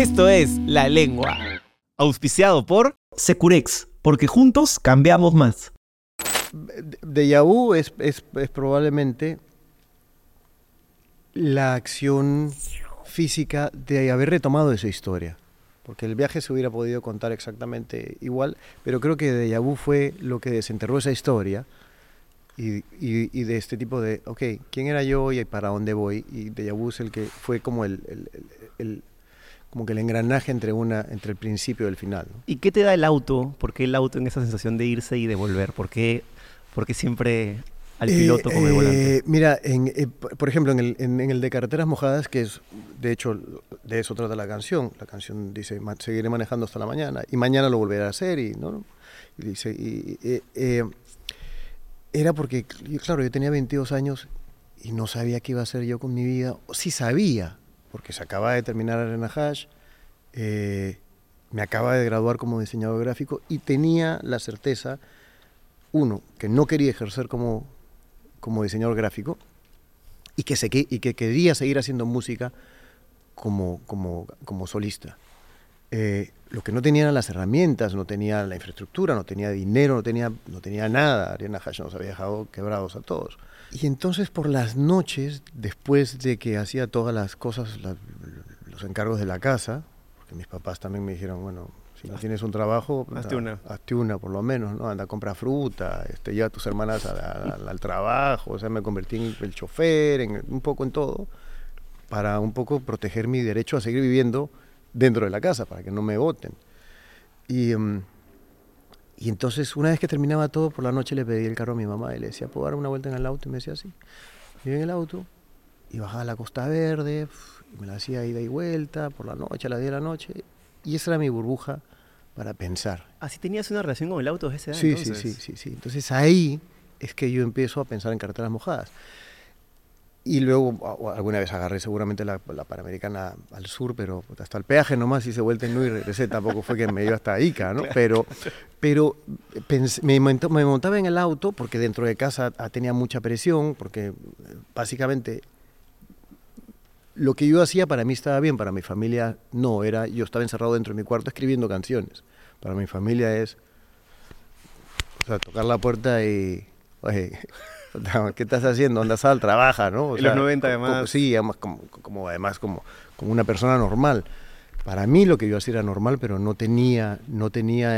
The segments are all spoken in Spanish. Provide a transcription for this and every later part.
Esto es La Lengua. Auspiciado por Securex, porque juntos cambiamos más. Déjà vu es probablemente la acción física de haber retomado esa historia. Porque el viaje se hubiera podido contar exactamente igual, pero creo que Déjà vu fue lo que desenterró esa historia y de este tipo de, ok, ¿quién era yo y para dónde voy? Y Déjà vu es el que fue como como que el engranaje entre el principio y el final, ¿no? ¿Y qué te da el auto? ¿Por qué el auto en esa sensación de irse y de volver? ¿Por qué siempre al piloto con el volante? Mira, por ejemplo, en el de Carreteras Mojadas, que es, de hecho, de eso trata la canción dice, seguiré manejando hasta la mañana, y mañana lo volveré a hacer, y ¿no? Y dice, era porque, claro, yo tenía 22 años y no sabía qué iba a hacer yo con mi vida, o sí sabía, porque se acaba de terminar Arena Hash, me acaba de graduar como diseñador gráfico y tenía la certeza, uno, que no quería ejercer como diseñador gráfico y que quería seguir haciendo música como solista. Lo que no tenía eran las herramientas, no tenía la infraestructura, no tenía dinero, no tenía nada. Arena Hash nos había dejado quebrados a todos. Y entonces por las noches, después de que hacía todas las cosas, los encargos de la casa, porque mis papás también me dijeron, bueno, si no tienes un trabajo, hazte una por lo menos, ¿no? Anda, compra fruta, lleva a tus hermanas al trabajo. O sea, me convertí en el chofer, un poco en todo, para un poco proteger mi derecho a seguir viviendo dentro de la casa, para que no me boten. Y entonces, una vez que terminaba todo, por la noche le pedí el carro a mi mamá y le decía, ¿puedo dar una vuelta en el auto? Y me decía, sí. Me iba en el auto y bajaba a la Costa Verde, y me la hacía ida y vuelta por la noche, a las 10 de la noche. Y esa era mi burbuja para pensar. ¿Así tenías una relación con el auto desde esa edad? Sí. Entonces ahí es que yo empiezo a pensar en Carreteras Mojadas. Y luego alguna vez agarré seguramente la Panamericana al sur, pero hasta el peaje nomás hice vuelta en U y regresé. Tampoco fue que me iba hasta Ica, ¿no? Pero me montaba en el auto porque dentro de casa tenía mucha presión, porque básicamente lo que yo hacía para mí estaba bien, para mi familia no. Yo estaba encerrado dentro de mi cuarto escribiendo canciones. Para mi familia es, o sea, tocar la puerta y, oye, ¿qué estás haciendo? Anda, sal, trabaja, ¿no? En los 90 además. Como una persona normal. Para mí lo que yo hacía era normal, pero no tenía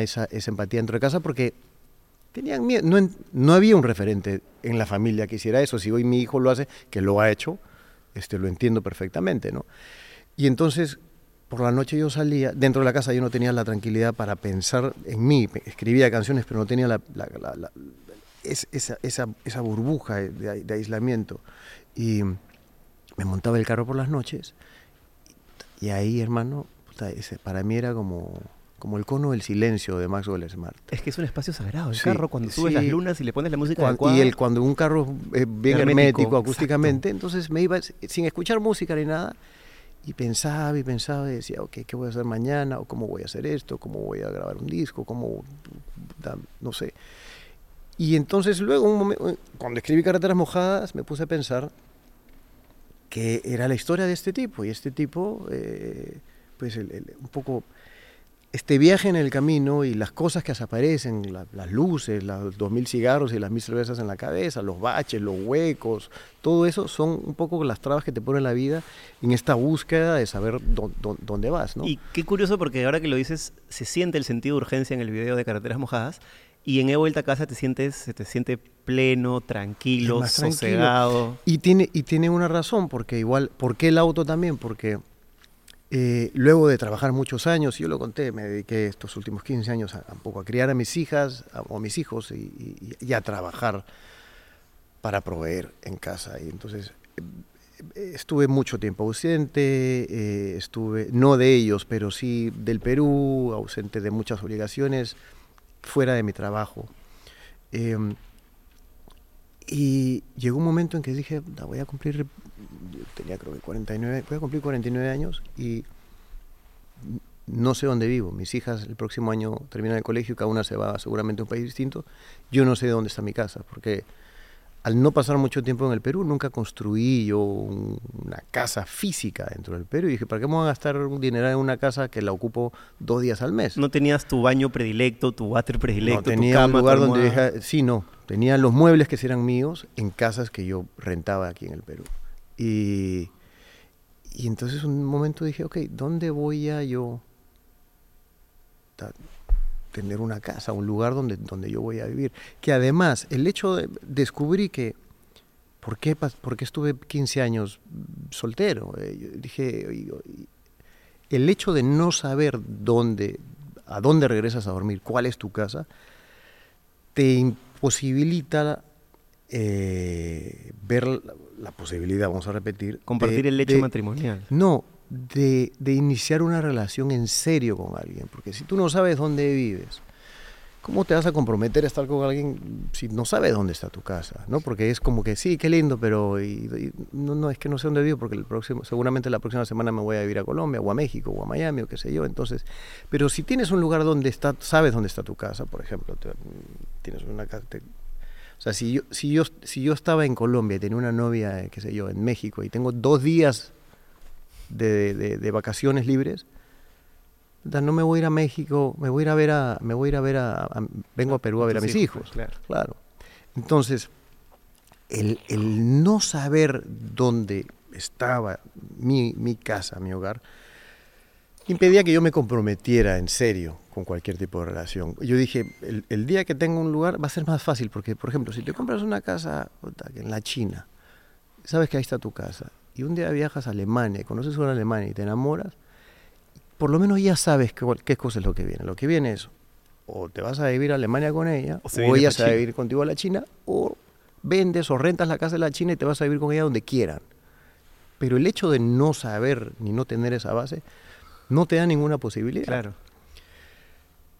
esa empatía dentro de casa porque tenían miedo. No había un referente en la familia que hiciera eso. Si hoy mi hijo lo hace, que lo ha hecho, lo entiendo perfectamente, ¿no? Y entonces, por la noche yo salía, dentro de la casa yo no tenía la tranquilidad para pensar en mí. Escribía canciones, pero no tenía esa burbuja de aislamiento. Y me montaba el carro por las noches y ahí, hermano, para mí era como el cono del silencio de Maxwell Smart. Es que es un espacio sagrado el carro, cuando subes las lunas y le pones la música adecuada. Y cuando un carro es bien hermético acústicamente, exacto. Entonces me iba sin escuchar música ni nada y pensaba y decía, ok, ¿qué voy a hacer mañana? ¿O cómo voy a hacer esto? ¿Cómo voy a grabar un disco? ¿Cómo? No sé. Y entonces luego, un momento, cuando escribí Carreteras Mojadas, me puse a pensar que era la historia de este tipo. Y este tipo, pues un poco, este viaje en el camino y las cosas que aparecen, las luces, los 2000 cigarros y las 1000 cervezas en la cabeza, los baches, los huecos, todo eso son un poco las trabas que te pone la vida en esta búsqueda de saber dónde vas, ¿no? Y qué curioso, porque ahora que lo dices, se siente el sentido de urgencia en el video de Carreteras Mojadas y en He Vuelto a Casa se te siente pleno, tranquilo, sosegado. Y tiene una razón, porque igual, ¿por qué el auto también? Porque luego de trabajar muchos años, yo lo conté, me dediqué estos últimos 15 años un poco a criar a mis hijas o a mis hijos y a trabajar para proveer en casa. Y entonces estuve mucho tiempo ausente, estuve, no de ellos, pero sí del Perú, ausente de muchas obligaciones, fuera de mi trabajo. Y llegó un momento en que dije, voy a cumplir, tenía creo que 49, voy a cumplir 49 años y no sé dónde vivo. Mis hijas el próximo año terminan el colegio, cada una se va seguramente a un país distinto. Yo no sé dónde está mi casa, porque al no pasar mucho tiempo en el Perú, nunca construí yo una casa física dentro del Perú. Y dije, ¿para qué me voy a gastar un dineral en una casa que la ocupo 2 días al mes? ¿No tenías tu baño predilecto, tu water predilecto, tu cama? No, tenía un lugar donde dejaba... Sí, no. Tenía los muebles que eran míos en casas que yo rentaba aquí en el Perú. Y entonces un momento dije, ok, ¿dónde voy a yo tener una casa, un lugar donde yo voy a vivir? Que además, el hecho de descubrir que, ¿por qué estuve 15 años soltero? Dije, el hecho de no saber a dónde regresas a dormir, cuál es tu casa, te imposibilita ver la posibilidad, vamos a repetir. Compartir el hecho matrimonial. No. De iniciar una relación en serio con alguien, porque si tú no sabes dónde vives, ¿cómo te vas a comprometer a estar con alguien si no sabes dónde está tu casa? ¿No? Porque es como que sí, qué lindo, pero no, es que no sé dónde vivo, porque seguramente la próxima semana me voy a vivir a Colombia, o a México, o a Miami, o qué sé yo. Entonces, pero si tienes un lugar sabes dónde está tu casa, por ejemplo, tienes una casa... O sea, si yo estaba en Colombia y tenía una novia, qué sé yo, en México, y tengo 2 días de vacaciones libres, no me voy a ir a México, vengo a Perú a ver a mis hijos. Claro. Entonces, el no saber dónde estaba mi casa, mi hogar, impedía que yo me comprometiera en serio con cualquier tipo de relación. Yo dije, el día que tenga un lugar va a ser más fácil, porque, por ejemplo, si te compras una casa en la China, sabes que ahí está tu casa. Y un día viajas a Alemania, conoces a una Alemania y te enamoras, por lo menos ya sabes qué cosa es lo que viene. Lo que viene es, o te vas a vivir a Alemania con ella, o ella se va a vivir contigo a la China, o vendes o rentas la casa de la China y te vas a vivir con ella donde quieran. Pero el hecho de no saber ni no tener esa base no te da ninguna posibilidad. Claro.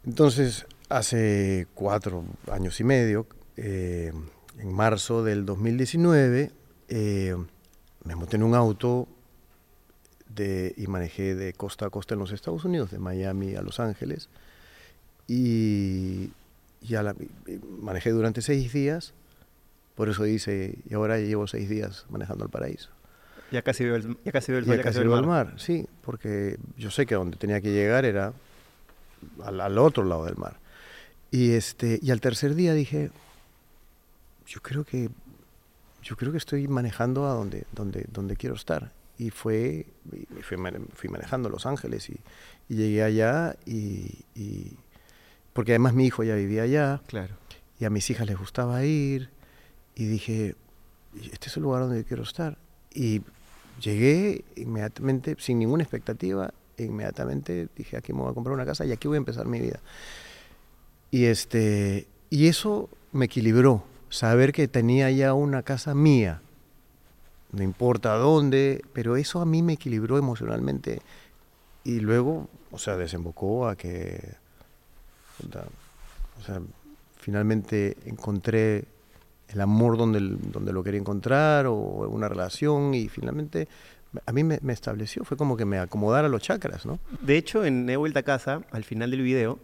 Entonces, hace 4 años y medio, en marzo del 2019, me monté en un auto y manejé de costa a costa en los Estados Unidos, de Miami a Los Ángeles, y manejé durante 6 días, por eso dice, y ahora llevo 6 días manejando al paraíso. Ya casi veo el sol, ya casi veo el mar. Sí, porque yo sé que donde tenía que llegar era al otro lado del mar. Y al tercer día dije, yo creo que estoy manejando a donde quiero estar. Y fui manejando Los Ángeles y llegué allá y porque además mi hijo ya vivía allá. Claro. Y a mis hijas les gustaba ir y dije, este es el lugar donde quiero estar. Y llegué inmediatamente, sin ninguna expectativa, inmediatamente dije, aquí me voy a comprar una casa y aquí voy a empezar mi vida. Y eso me equilibró. Saber que tenía ya una casa mía, no importa dónde, pero eso a mí me equilibró emocionalmente. Y luego, desembocó a que... finalmente encontré el amor donde lo quería encontrar, o una relación, y finalmente a mí me estableció. Fue como que me acomodara los chakras, ¿no? De hecho, en He Vuelto a Casa, al final del video...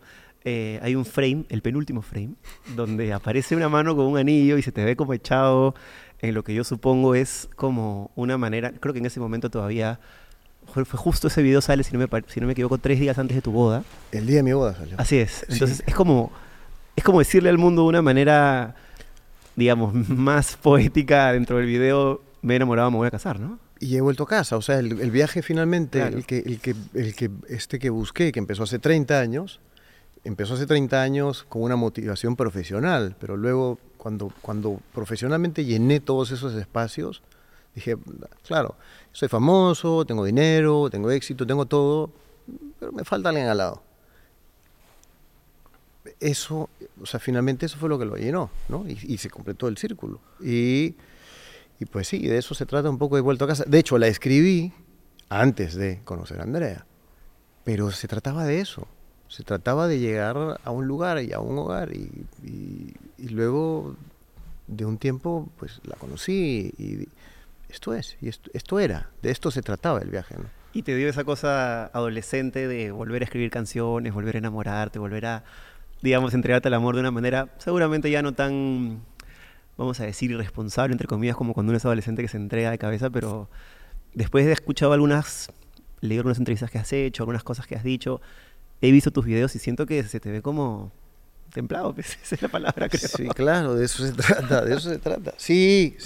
hay un frame, el penúltimo frame, donde aparece una mano con un anillo y se te ve como echado en lo que yo supongo es como una manera, creo que en ese momento todavía, fue justo ese video sale, si no me equivoco, 3 días antes de tu boda. El día de mi boda salió. Así es. Entonces sí. Es como decirle al mundo de una manera, digamos, más poética dentro del video, me he enamorado, me voy a casar, ¿no? Y he vuelto a casa, el viaje finalmente, claro. el que busqué, que empezó hace 30 años, empezó hace 30 años con una motivación profesional, pero luego cuando profesionalmente llené todos esos espacios, dije, claro, soy famoso, tengo dinero, tengo éxito, tengo todo, pero me falta alguien al lado. Eso, finalmente eso fue lo que lo llenó, ¿no? Y se completó el círculo. Y pues sí, de eso se trata un poco de Vuelto a Casa. De hecho, la escribí antes de conocer a Andrea, pero se trataba de eso. Se trataba de llegar a un lugar y a un hogar y luego de un tiempo pues la conocí y esto era, de esto se trataba el viaje, ¿no? Y te dio esa cosa adolescente de volver a escribir canciones, volver a enamorarte, volver a, digamos, entregarte al amor de una manera seguramente ya no tan vamos a decir, irresponsable, entre comillas, como cuando uno es adolescente que se entrega de cabeza, pero después de escuchar leer unas entrevistas que has hecho, algunas cosas que has dicho, he visto tus videos y siento que se te ve como templado, pues, esa es la palabra, creo. Sí, claro, de eso se trata. Sí,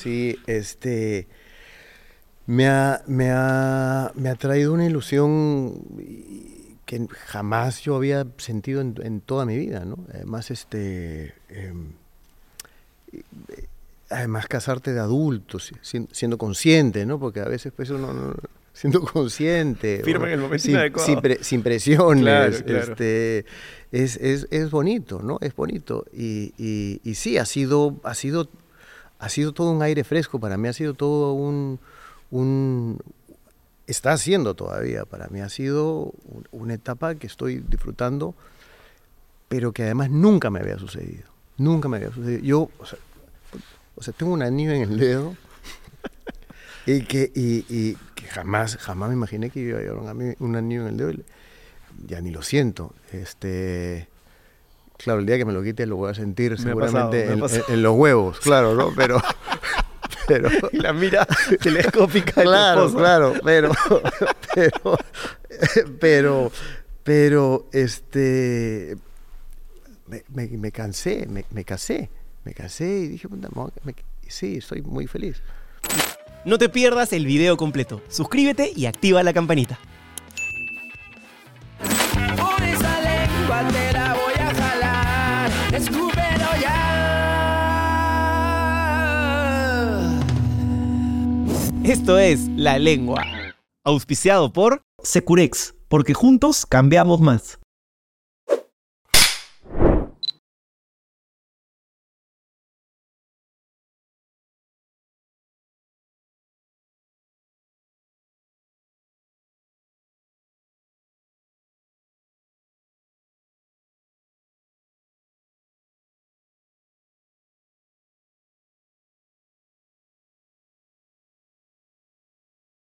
me ha traído una ilusión que jamás yo había sentido en toda mi vida, ¿no? Además, casarte de adultos, siendo consciente, ¿no? Porque a veces pues uno no, siendo consciente, firme en el momento inadecuado, sin presiones, claro. Es bonito, ¿no? Es bonito y sí, ha sido todo un aire fresco para mí, ha sido todo está siendo todavía para mí, ha sido una etapa que estoy disfrutando, pero que además nunca me había sucedido. Yo, o sea, tengo un anillo en el dedo y que jamás me imaginé que yo iba a llevar un anillo en el dedo. Ya ni lo siento. Claro, el día que me lo quite lo voy a sentir seguramente en los huevos, claro, ¿no? Pero y la mira telescópica. Claro, pero me casé y dije, sí, estoy muy feliz. No te pierdas el video completo. Suscríbete y activa la campanita. Por esa lengua te la voy a jalar. Escúpelo ya. Esto es La Lengua. Auspiciado por Securex, porque juntos cambiamos más.